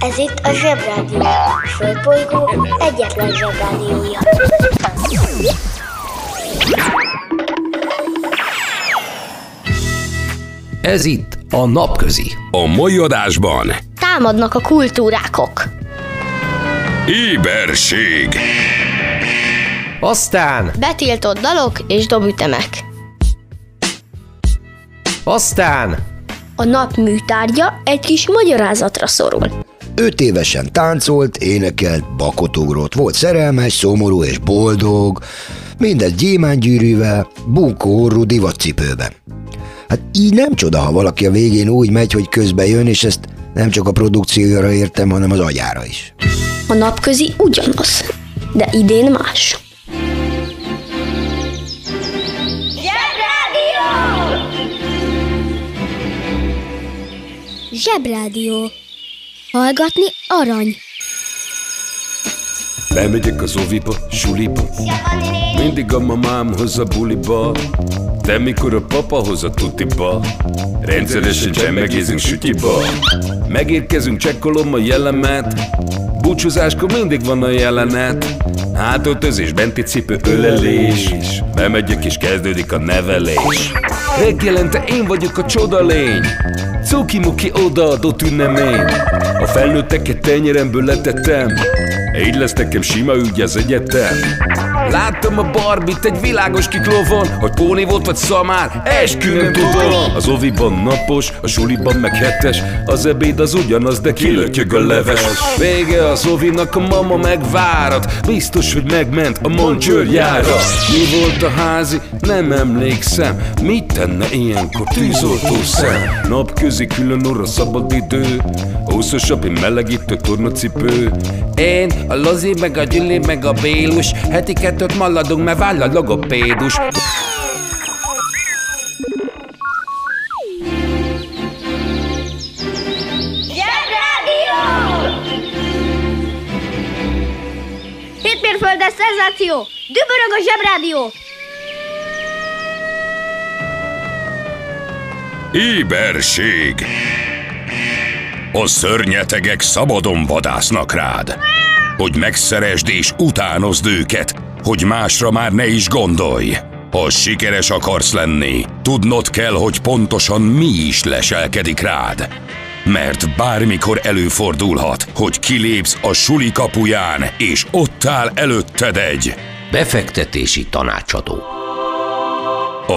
Ez itt a Zsebrádió, a Földbolygó egyetlen Zsebrádiója. Ez itt a Napközi. A mai adásban támadnak a kultúrákok. Éberség. Aztán betiltott dalok és dobütemek. Aztán a nap műtárgya egy kis magyarázatra szorul. 5 évesen táncolt, énekelt, bakot ugrott, volt szerelmes, szomorú és boldog, mindez gyémánygyűrűvel, bunkó orrú divatcipőben. Hát így nem csoda, ha valaki a végén úgy megy, hogy közbe jön, és ezt nem csak a produkcióra értem, hanem az agyára is. A Napközi ugyanaz, de idén más. Zsebrádió. Hallgatni arany. Bemegyek az oviba, suliba, mindig a mamám hoz a buliba, de mikor a papa hoz a tutiba, rendszeresen csemmegézünk sütiba. Megérkezünk, csekkolom a jellemet, búcsúzáskor mindig van a jelenet. Hátortözés, benti cipő, ölelés, bemegyek és kezdődik a nevelés. Reggelente én vagyok a csodalény, cuki-muki odaadott ünnemény. A felnőtteket tenyeremből letettem, így lesz nekem sima ügy az egyetem. Láttam a Barbit egy világos kiklovon, hogy póni volt vagy szamár, eskü nem tudom. Az oviban napos, a suliban meg hetes, az ebéd az ugyanaz, de kilötyög a leves. Vége az ovinak, a mama megvárat, biztos, hogy megment a mancsőrjára. Mi volt a házi? Nem emlékszem, mit tenne ilyenkor tűzoltó szem? Napközi külön óra, szabad idő, húszosabb, én melegítő tornacipő. Én, a Lazi, meg a Gyüli, meg a Bélus, heti kettőt maladunk, mert váll a logopédus. Hétmérföldes szenzáció! Dübörög a Zsebrádió! Éberség! A szörnyetegek szabadon vadásznak rád, hogy megszeresd és utánozd őket, hogy másra már ne is gondolj. Ha sikeres akarsz lenni, tudnod kell, hogy pontosan mi is leselkedik rád. Mert bármikor előfordulhat, hogy kilépsz a suli kapuján, és ott áll előtted egy befektetési tanácsadó.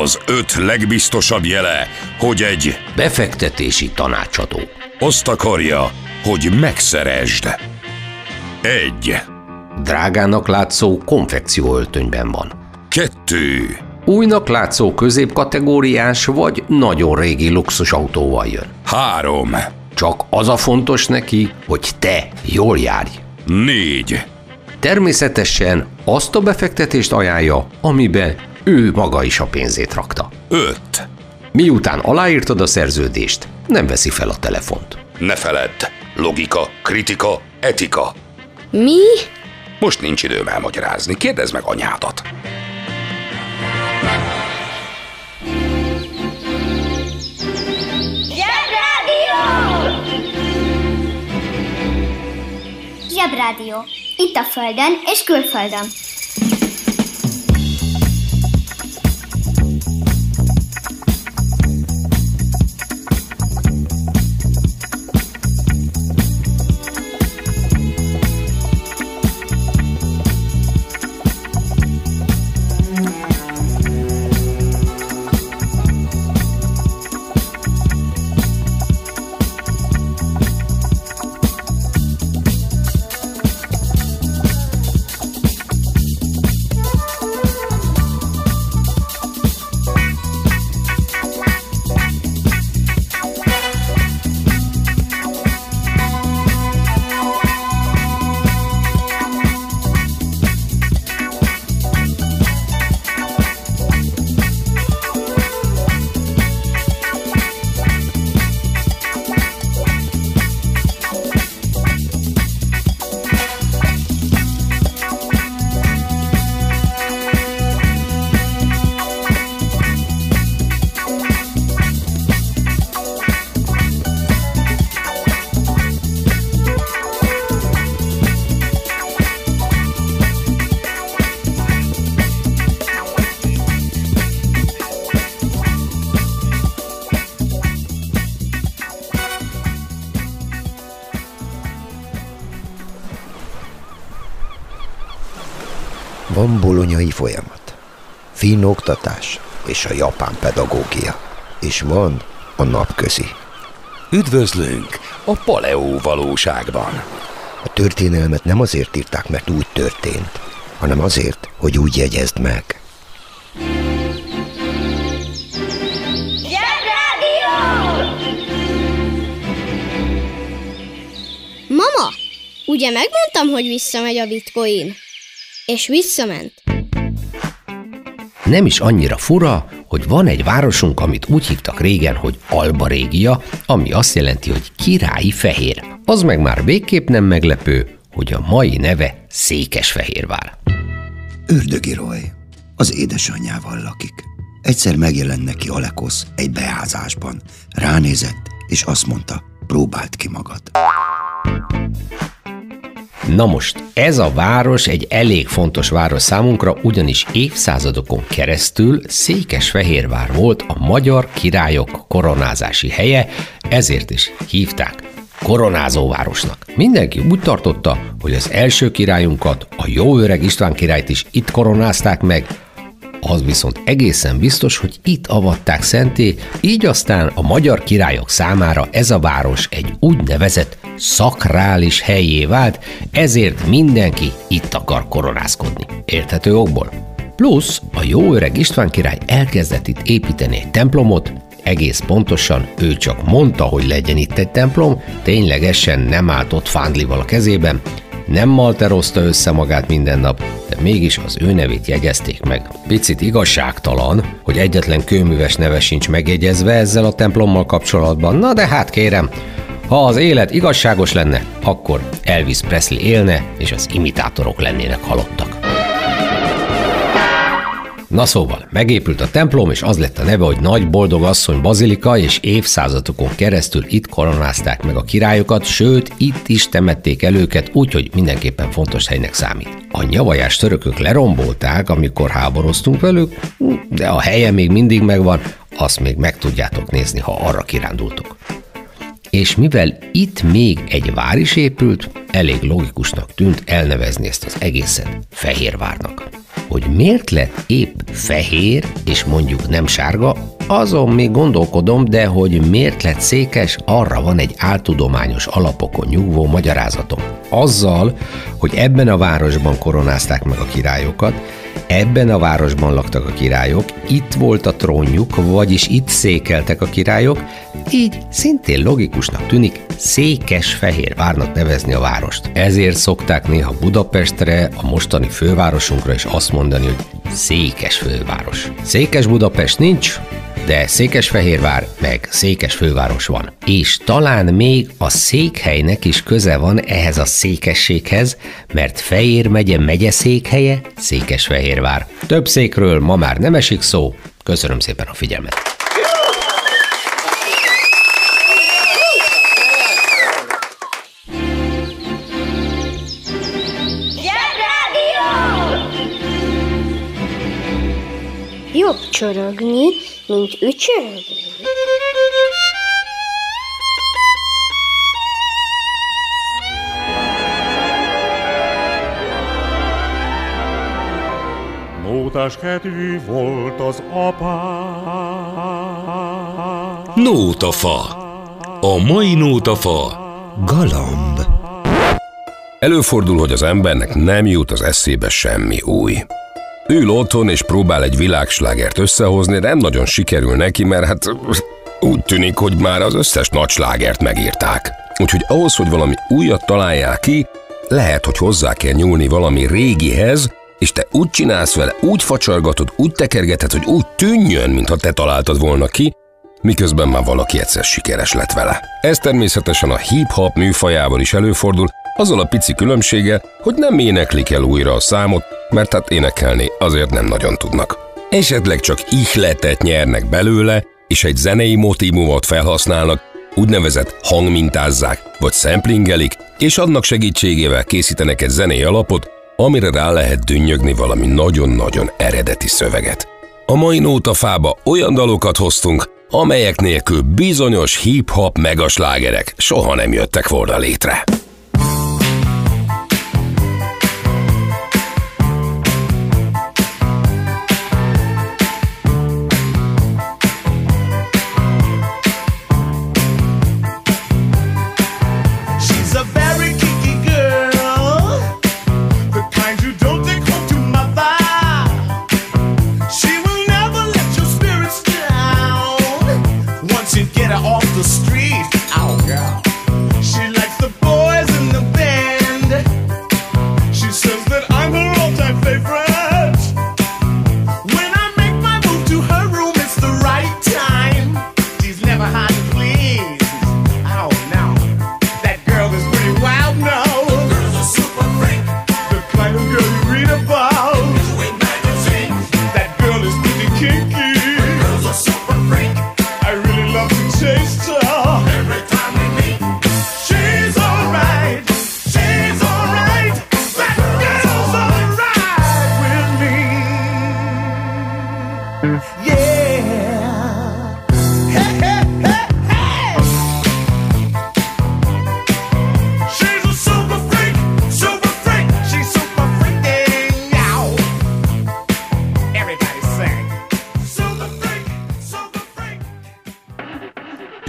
Az 5 legbiztosabb jele, hogy egy befektetési tanácsadó azt akarja, hogy megszeresd. 1. Drágának látszó konfekcióöltönyben van. 2. Újnak látszó középkategóriás vagy nagyon régi luxusautóval jön. 3. Csak az a fontos neki, hogy te jól járj. 4. Természetesen azt a befektetést ajánlja, amiben ő maga is a pénzét rakta. 5. Miután aláírtad a szerződést, nem veszi fel a telefont. Ne feledd, logika, kritika, etika. Mi? Most nincs időm elmagyarázni, kérdezd meg anyádat. Zsebrádió! Zsebrádió. Itt a földön és külföldön. Van bolonyai folyamat, finn oktatás és a japán pedagógia, és van a napközi. Üdvözlünk a paleó valóságban! A történelmet nem azért írták, mert úgy történt, hanem azért, hogy úgy jegyezd meg. Mama, ugye megmondtam, hogy visszamegy a bitcoin? És visszament. Nem is annyira fura, hogy van egy városunk, amit úgy hívtak régen, hogy Alba Regia, ami azt jelenti, hogy királyi fehér. Az meg már végképp nem meglepő, hogy a mai neve Székesfehérvár. Ördögi Roy az édesanyjával lakik. Egyszer megjelent neki Alekosz egy beházásban. Ránézett, és azt mondta, próbáld ki magad. Na most, ez a város egy elég fontos város számunkra, ugyanis évszázadokon keresztül Székesfehérvár volt a magyar királyok koronázási helye, ezért is hívták koronázóvárosnak. Mindenki úgy tartotta, hogy az első királyunkat, a jó öreg István királyt is itt koronázták meg, az viszont egészen biztos, hogy itt avatták szenté, így aztán a magyar királyok számára ez a város egy úgynevezett szakrális helyé vált, ezért mindenki itt akar koronázkodni. Érthető okból. Plusz a jó öreg István király elkezdett itt építeni egy templomot, egész pontosan ő csak mondta, hogy legyen itt egy templom, ténylegesen nem állt ott fándlival a kezében, nem malterozta össze magát minden nap, de mégis az ő nevét jegyezték meg. Picit igazságtalan, hogy egyetlen kőműves neve sincs megjegyezve ezzel a templommal kapcsolatban, na de hát kérem, ha az élet igazságos lenne, akkor Elvis Presley élne, és az imitátorok lennének halottak. Na szóval, megépült a templom, és az lett a neve, hogy Nagy Boldog Asszony Bazilika, és évszázadokon keresztül itt koronázták meg a királyokat, sőt, itt is temették el őket, úgyhogy mindenképpen fontos helynek számít. A nyavajás törökök lerombolták, amikor háboroztunk velük, de a helye még mindig megvan, azt még meg tudjátok nézni, ha arra kirándultok. És mivel itt még egy vár is épült, elég logikusnak tűnt elnevezni ezt az egészet Fehérvárnak. Hogy miért lett épp fehér, és mondjuk nem sárga, azon még gondolkodom, de hogy miért lett székes, arra van egy áltudományos alapokon nyugvó magyarázatom. Azzal, hogy ebben a városban koronázták meg a királyokat, ebben a városban laktak a királyok, itt volt a trónjuk, vagyis itt székeltek a királyok, így szintén logikusnak tűnik Székesfehérvárnak nevezni a várost. Ezért szokták néha Budapestre, a mostani fővárosunkra is azt mondani, hogy Székesfőváros. Székes Budapest nincs, de Székesfehérvár meg Székesfőváros van. És talán még a székhelynek is köze van ehhez a székességhez, mert Fejér megye megyeszékhelye Székesfehérvár. Több székről ma már nem esik szó. Köszönöm szépen a figyelmet! Jobb csorogni, mint ücsörögni. Nótás kedvű volt az apám. Nótafa. A mai nótafa galamb. Előfordul, hogy az embernek nem jut az eszébe semmi új. Ül otthon és próbál egy világslágert összehozni, de nem nagyon sikerül neki, mert hát úgy tűnik, hogy már az összes nagy slágert megírták. Úgyhogy ahhoz, hogy valami újat találjál ki, lehet, hogy hozzá kell nyúlni valami régihez, és te úgy csinálsz vele, úgy facsargatod, úgy tekergeted, hogy úgy tűnjön, mintha te találtad volna ki, miközben már valaki egyszer sikeres lett vele. Ez természetesen a hip-hop műfajával is előfordul, azzal a pici különbséggel, hogy nem éneklik el újra a számot, mert hát énekelni azért nem nagyon tudnak. Esetleg csak ihletet nyernek belőle, és egy zenei motívumot felhasználnak, úgynevezett hangmintázzák, vagy szemplingelik, és annak segítségével készítenek egy zenei alapot, amire rá lehet dünnyögni valami nagyon-nagyon eredeti szöveget. A mai nótafába olyan dalokat hoztunk, amelyek nélkül bizonyos hip-hop megaslágerek soha nem jöttek volna létre.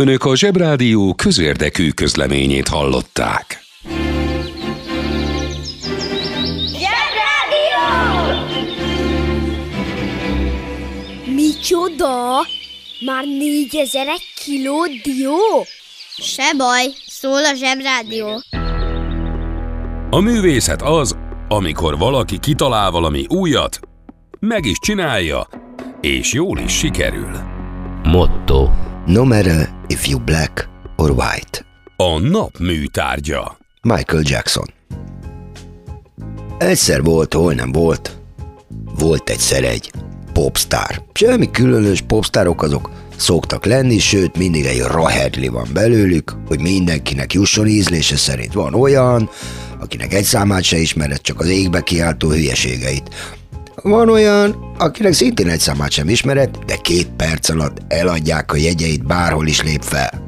Önök a Zsebrádió közérdekű közleményét hallották. Zsebrádió! Micsoda? Már 4000 kiló dió? Se baj, szól a Zsebrádió. A művészet az, amikor valaki kitalál valami újat, meg is csinálja, és jól is sikerül. Motto: no matter if you black or white. A nap műtárgya. Michael Jackson. Egyszer volt, hol nem volt. Volt egyszer egy popstar. Semmi különös, popstárok azok szoktak lenni, sőt mindig egy rahedli van belőlük, hogy mindenkinek jusson ízlése szerint. Van olyan, akinek egy számát se ismered, csak az égbe kiáltó hülyeségeit. Van olyan, akinek szintén egy számát sem ismered, de 2 perc alatt eladják a jegyeit, bárhol is lép fel.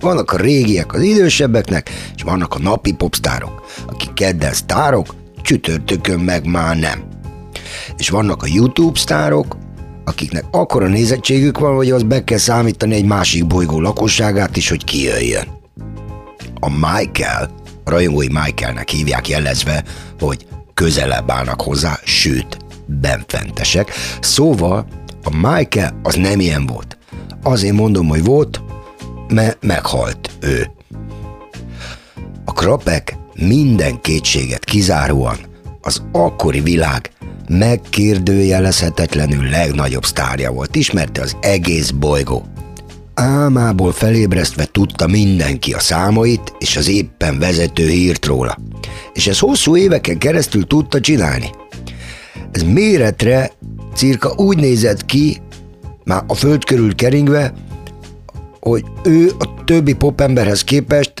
Vannak a régiek az idősebbeknek, és vannak a napi popstárok, akik kedden sztárok, csütörtökön meg már nem. És vannak a YouTube sztárok, akiknek akkora nézettségük van, hogy az be kell számítani egy másik bolygó lakosságát is, hogy kijöjjön. A Michael, a rajongói Michaelnek hívják, jelezve, hogy közelebb állnak hozzá, sőt, benfentesek. Szóval a Michael az nem ilyen volt. Azért mondom, hogy volt, mert meghalt ő. A krapek minden kétséget kizáróan az akkori világ megkérdőjelezhetetlenül legnagyobb sztárja volt. Ismerte az egész bolygó. Álmából felébresztve tudta mindenki a számait és az éppen vezető hírt róla. És ez hosszú éveken keresztül tudta csinálni. Ez méretre cirka úgy nézett ki, már a föld körül keringve, hogy ő a többi popemberhez képest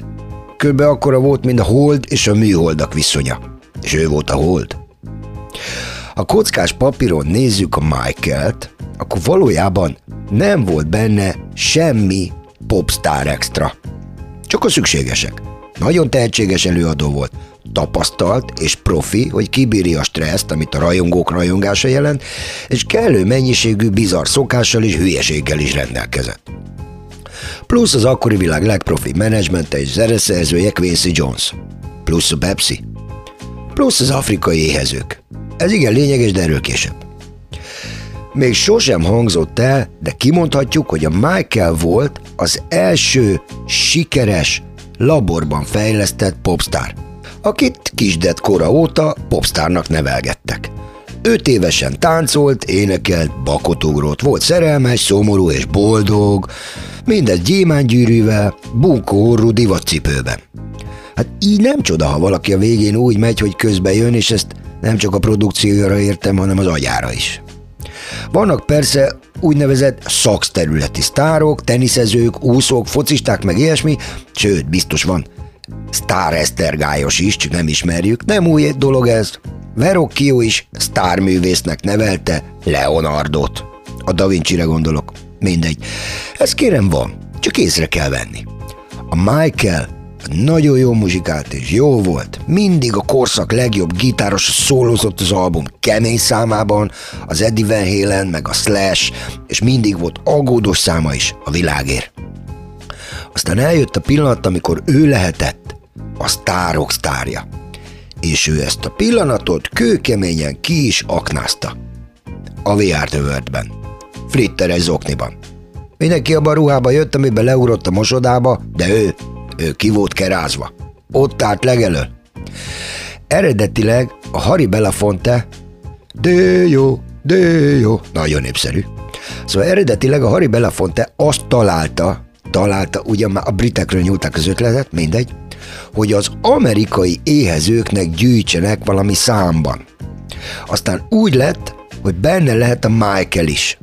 kb. Akkora volt, mint a hold és a műholdak viszonya. És ő volt a hold. Ha kockás papíron nézzük a Michaelt, akkor valójában nem volt benne semmi popstar extra. Csak a szükségesek. Nagyon tehetséges előadó volt, tapasztalt és profi, hogy kibírja a stresszt, amit a rajongók rajongása jelent, és kellő mennyiségű bizarr szokással és hülyeséggel is rendelkezett. Plusz az akkori világ legprofi menedzsmente és zeneszerzője Quincy Jones, plusz a Pepsi, plusz az afrikai éhezők. Ez igen lényeges, de erről később. Még sosem hangzott el, de kimondhatjuk, hogy a Michael volt az első sikeres, laborban fejlesztett popstar, akit kisdett kora óta popstárnak nevelgettek. 5 évesen táncolt, énekelt, bakotugrott, volt szerelmes, szomorú és boldog, mindez gyémánygyűrűvel, bunkóorrú divatcipőben. Hát így nem csoda, ha valaki a végén úgy megy, hogy közbe jön, és ezt nem csak a produkcióra értem, hanem az agyára is. Vannak persze úgynevezett szakterületi sztárok, teniszezők, úszók, focisták, meg ilyesmi, sőt, biztos van sztáresztergályos is, csak nem ismerjük, nem új dolog ez. Verrocchio is sztárművésznek nevelte Leonardot. A Da Vinci-re gondolok, mindegy. Ez kérem van, csak észre kell venni. A Michael nagyon jó muzsikált és jó volt. Mindig a korszak legjobb gitáros szólózott az album kemény számában, az Eddie Van Halen, meg a Slash, és mindig volt aggódós száma is a világért. Aztán eljött a pillanat, amikor ő lehetett a sztárok sztárja. És ő ezt a pillanatot kőkeményen ki is aknázta. A VR tövörtben. Fritteres zokniban. Mindenki abban a ruhába jött, amiben leugrott a mosodába, de ő ki volt kerázva. Ott állt legelől. Eredetileg a Harry Belafonte de jó, nagyon népszerű. Szóval eredetileg a Harry Belafonte azt találta, ugyan már a britekről nyúlták az ötletet, mindegy, hogy az amerikai éhezőknek gyűjtsenek valami számban. Aztán úgy lett, hogy benne lehet a Michael is.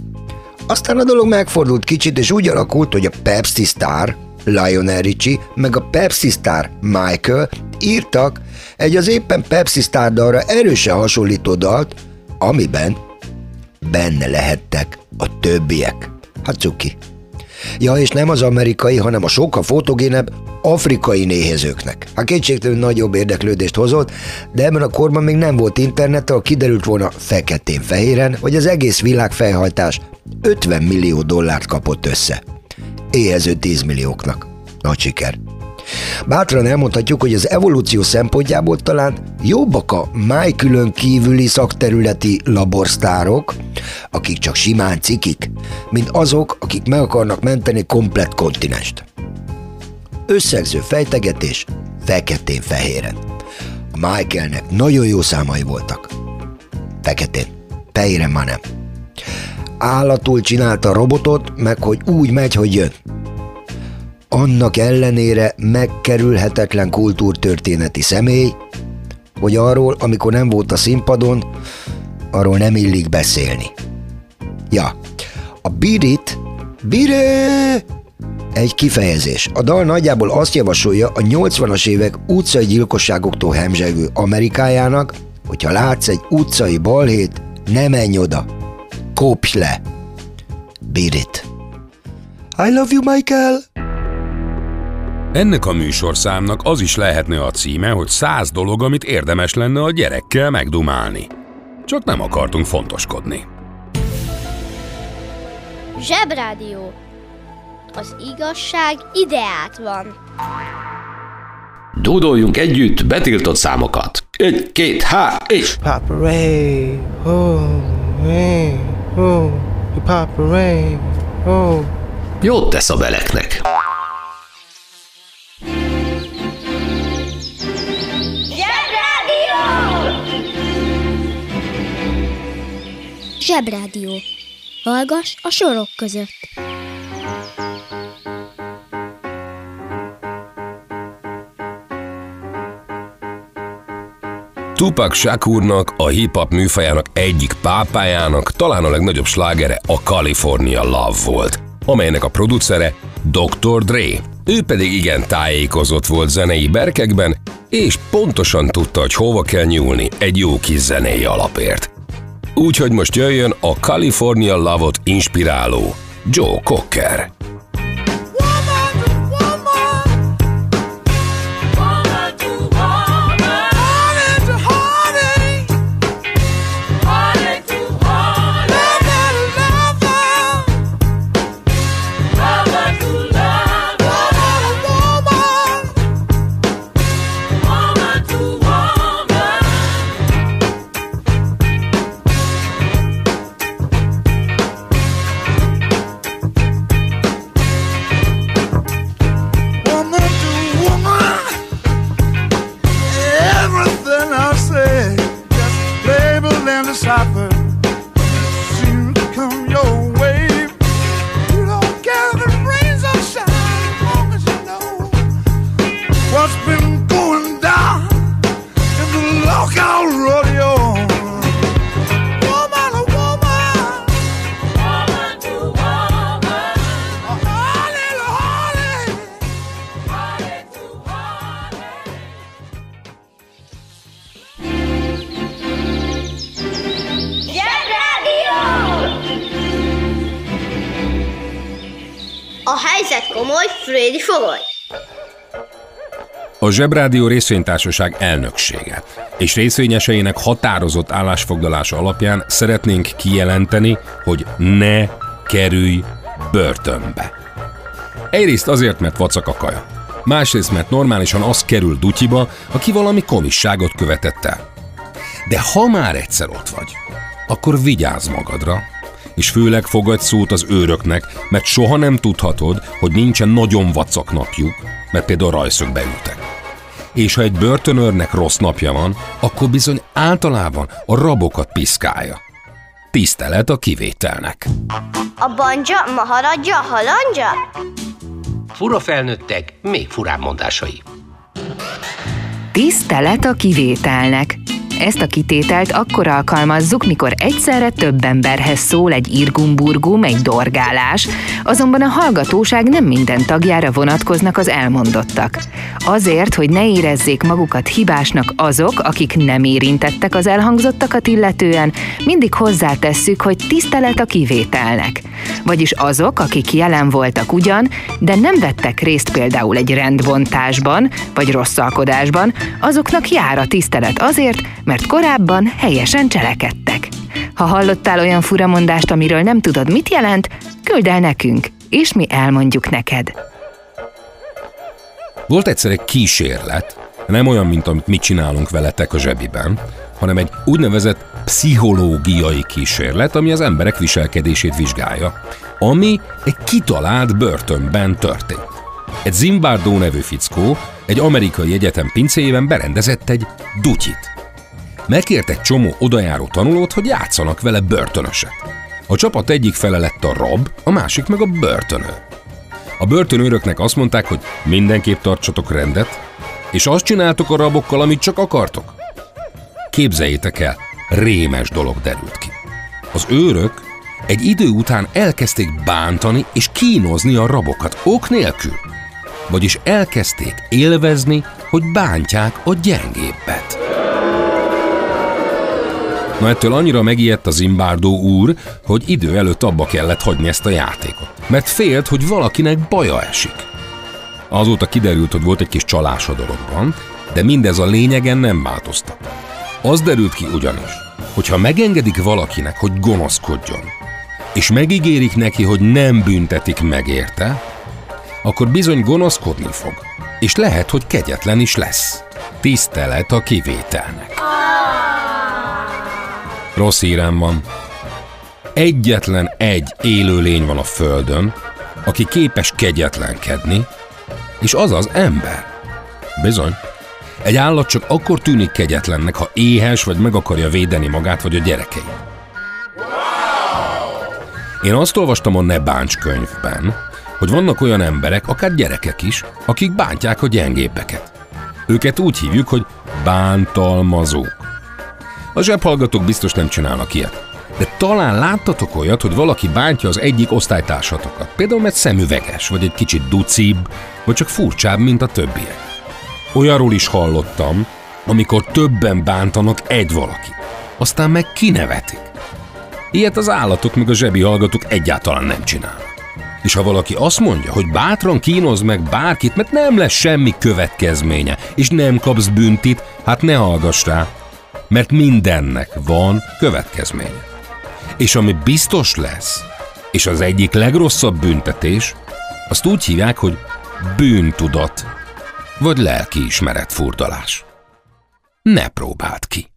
Aztán a dolog megfordult kicsit, és úgy alakult, hogy a Pepsi sztár Lionel Richie meg a Pepsi sztár Michael írtak egy az éppen Pepsi sztár dalra erősen hasonlító dalt, amiben benne lehettek a többiek. Hát cuki. Ja, és nem az amerikai, hanem a sokkal fotogénebb afrikai néhezőknek. Hát kétségtelenül nagyobb érdeklődést hozott, de ebben a korban még nem volt internet, ahol kiderült volna feketén-fehéren, hogy az egész világ felhajtás $50 millió kapott össze. Éhező 10 millióknak. Nagy siker. Bátran elmondhatjuk, hogy az evolúció szempontjából talán jobbak a májkülön kívüli szakterületi laborsztárok, akik csak simán cikik, mint azok, akik meg akarnak menteni komplett kontinenst. Összegző fejtegetés feketén-fehéren. A Michaelnek nagyon jó számai voltak. Feketén, fehéren már nem. Állatul csinálta a robotot, meg hogy úgy megy, hogy jön. Annak ellenére megkerülhetetlen kultúrtörténeti személy, hogy arról, amikor nem volt a színpadon, arról nem illik beszélni. Ja, a biré egy kifejezés. A dal nagyjából azt javasolja a 80-as évek utcai gyilkosságoktól hemzsegő Amerikájának, hogyha látsz egy utcai balhét, ne menj oda, kopj le. Birét. I love you, Michael! Ennek a műsorszámnak az is lehetne a címe, hogy 100 dolog, amit érdemes lenne a gyerekkel megdumálni. Csak nem akartunk fontoskodni. Zsebrádió. Az igazság ideát van. Dúdoljunk együtt betiltott számokat. 1, 2, 3, és... Paparay, ho, hey, ho, paparay, ho. Jót tesz a beleknek. Zsebrádió. Hallgass a sorok között. Tupac Shakurnak, a hip-hop műfajának egyik pápájának talán a legnagyobb slágere a California Love volt, amelynek a producere Dr. Dre. Ő pedig igen tájékozott volt zenei berkekben, és pontosan tudta, hogy hova kell nyúlni egy jó kis zenei alapért. Úgyhogy most jöjjön a California Love-ot inspiráló Joe Cocker. A Zsebrádió Részvénytársaság elnöksége és részvényeseinek határozott állásfoglalása alapján szeretnénk kijelenteni, hogy ne kerülj börtönbe. Egyrészt azért, mert vacak a kaja. Másrészt, mert normálisan az kerül dutyiba, aki valami komisságot követett el. De ha már egyszer ott vagy, akkor vigyázz magadra, és főleg fogadj szót az őröknek, mert soha nem tudhatod, hogy nincsen nagyon vacak napjuk, mert például rajszög beültek. És ha egy börtönőrnek rossz napja van, akkor bizony általában a rabokat piszkálja. Tisztelet a kivételnek. A banja, maharadja, halandja? Fura felnőttek, még furább mondásai. Tisztelet a kivételnek. Ezt a kitételt akkor alkalmazzuk, mikor egyszerre több emberhez szól egy irgumburgum, egy dorgálás, azonban a hallgatóság nem minden tagjára vonatkoznak az elmondottak. Azért, hogy ne érezzék magukat hibásnak azok, akik nem érintettek az elhangzottakat illetően, mindig hozzátesszük, hogy tisztelet a kivételnek. Vagyis azok, akik jelen voltak ugyan, de nem vettek részt például egy rendbontásban vagy rosszalkodásban, azoknak jár a tisztelet azért, mert korábban helyesen cselekedtek. Ha hallottál olyan furamondást, amiről nem tudod, mit jelent, küldd el nekünk, és mi elmondjuk neked. Volt egyszer egy kísérlet, nem olyan, mint amit mi csinálunk veletek a zsebiben, hanem egy úgynevezett pszichológiai kísérlet, ami az emberek viselkedését vizsgálja, ami egy kitalált börtönben történt. Egy Zimbardo nevű fickó egy amerikai egyetem pincéjében berendezett egy dutyit. Megkért egy csomó odajáró tanulót, hogy játszanak vele börtönöset. A csapat egyik fele lett a rab, a másik meg a börtönő. A börtönőröknek azt mondták, hogy mindenképp tartsatok rendet, és azt csináltok a rabokkal, amit csak akartok. Képzeljétek el, rémes dolog derült ki. Az őrök egy idő után elkezdték bántani és kínozni a rabokat, ok nélkül. Vagyis elkezdték élvezni, hogy bántják a gyengébbet. Na ettől annyira megijedt a Zimbardo úr, hogy idő előtt abba kellett hagyni ezt a játékot, mert félt, hogy valakinek baja esik. Azóta kiderült, hogy volt egy kis csalás a dologban, de mindez a lényegen nem változtat. Az derült ki ugyanis, hogy ha megengedik valakinek, hogy gonoszkodjon, és megígérik neki, hogy nem büntetik meg érte, akkor bizony gonoszkodni fog, és lehet, hogy kegyetlen is lesz. Tisztelet a kivételnek. Rossz hírem van. Egyetlen egy élőlény van a Földön, aki képes kegyetlenkedni, és az az ember. Bizony. Egy állat csak akkor tűnik kegyetlennek, ha éhes vagy meg akarja védeni magát vagy a gyerekeit. Én azt olvastam a Ne bánts könyvben, hogy vannak olyan emberek, akár gyerekek is, akik bántják a gyengébbeket. Őket úgy hívjuk, hogy bántalmazók. A zsebhallgatók biztos nem csinálnak ilyet. De talán láttatok olyat, hogy valaki bántja az egyik osztálytársatokat. Például mert szemüveges, vagy egy kicsit ducibb, vagy csak furcsább, mint a többiek. Olyanról is hallottam, amikor többen bántanak egy valaki. Aztán meg kinevetik. Ilyet az állatok meg a zsebi hallgatók egyáltalán nem csinálnak. És ha valaki azt mondja, hogy bátran kínozz meg bárkit, mert nem lesz semmi következménye, és nem kapsz büntit, hát ne hallgass rá. Mert mindennek van következménye. És ami biztos lesz, és az egyik legrosszabb büntetés, azt úgy hívják, hogy bűntudat, vagy lelkiismeretfurdalás. Ne próbáld ki!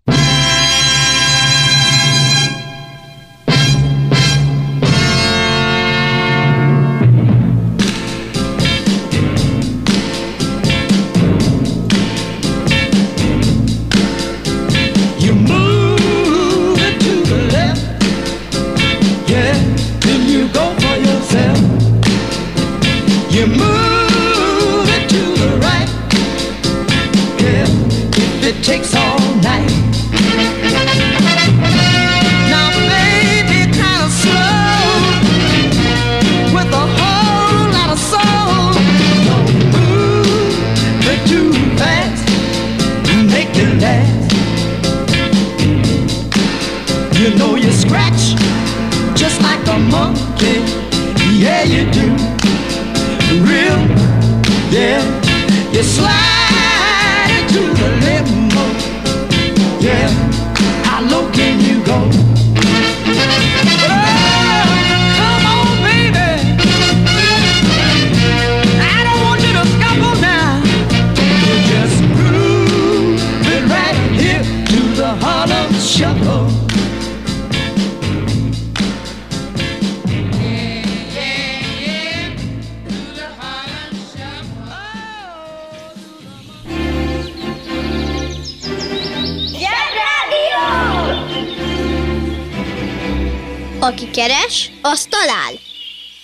Aki keres, az talál.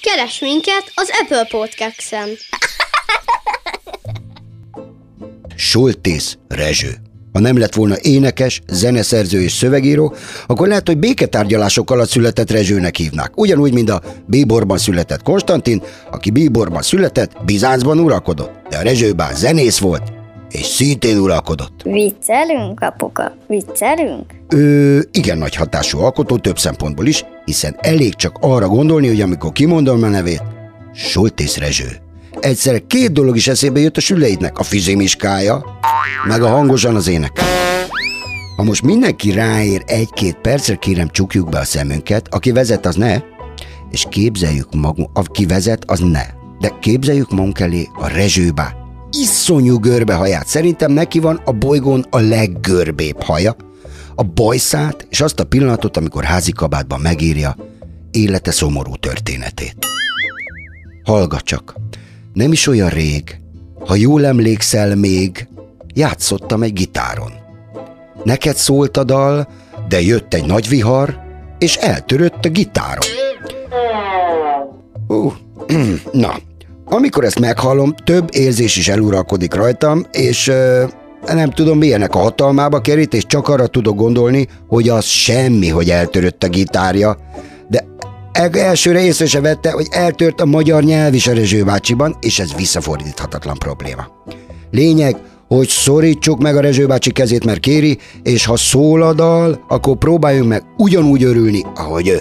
Keres minket az Apple Podcast-en. Soltész Rezső. ha nem lett volna énekes, zeneszerző és szövegíró, akkor lehet, hogy béketárgyalások alatt született Rezsőnek hívnák. Ugyanúgy, mint a Bíborban született Konstantin, aki Bíborban született, Bizáncban uralkodott, de a Rezsőbár zenész volt, és szintén uralkodott. Viccelünk, apuka, viccelünk? Igen nagy hatású alkotó több szempontból is, hiszen elég csak arra gondolni, hogy amikor kimondom a nevét, Soltész Rezső. Egyszerre két dolog is eszébe jött a süleidnek, a fizimiskája, meg a hangosan az ének. Ha most mindenki ráér egy-két percre, kérem csukjuk be a szemünket, aki vezet, az ne, és képzeljük magunk, aki vezet, az ne, de képzeljük magunk elé a Rezsőbá. Iszonyú görbehaját, szerintem neki van a bolygón a leggörbébb haja, a bajszát és azt a pillanatot, amikor házikabátban megírja élete szomorú történetét. Hallgat csak, nem is olyan rég, ha jól emlékszel még, játszottam egy gitáron. Neked szólt a dal, de jött egy nagy vihar, és eltörött a gitárom. Na, amikor ezt meghallom, több érzés is eluralkodik rajtam, és nem tudom, milyenek a hatalmába kerít, és csak arra tudok gondolni, hogy az semmi, hogy eltörött a gitárja, de elsőre észre se vette, hogy eltört a magyar nyelv is a Rezső bácsiban, és ez visszafordíthatatlan probléma. Lényeg, hogy szorítsuk meg a Rezső bácsi kezét, mert kéri, és ha szól a dal, akkor próbáljunk meg ugyanúgy örülni, ahogy ő.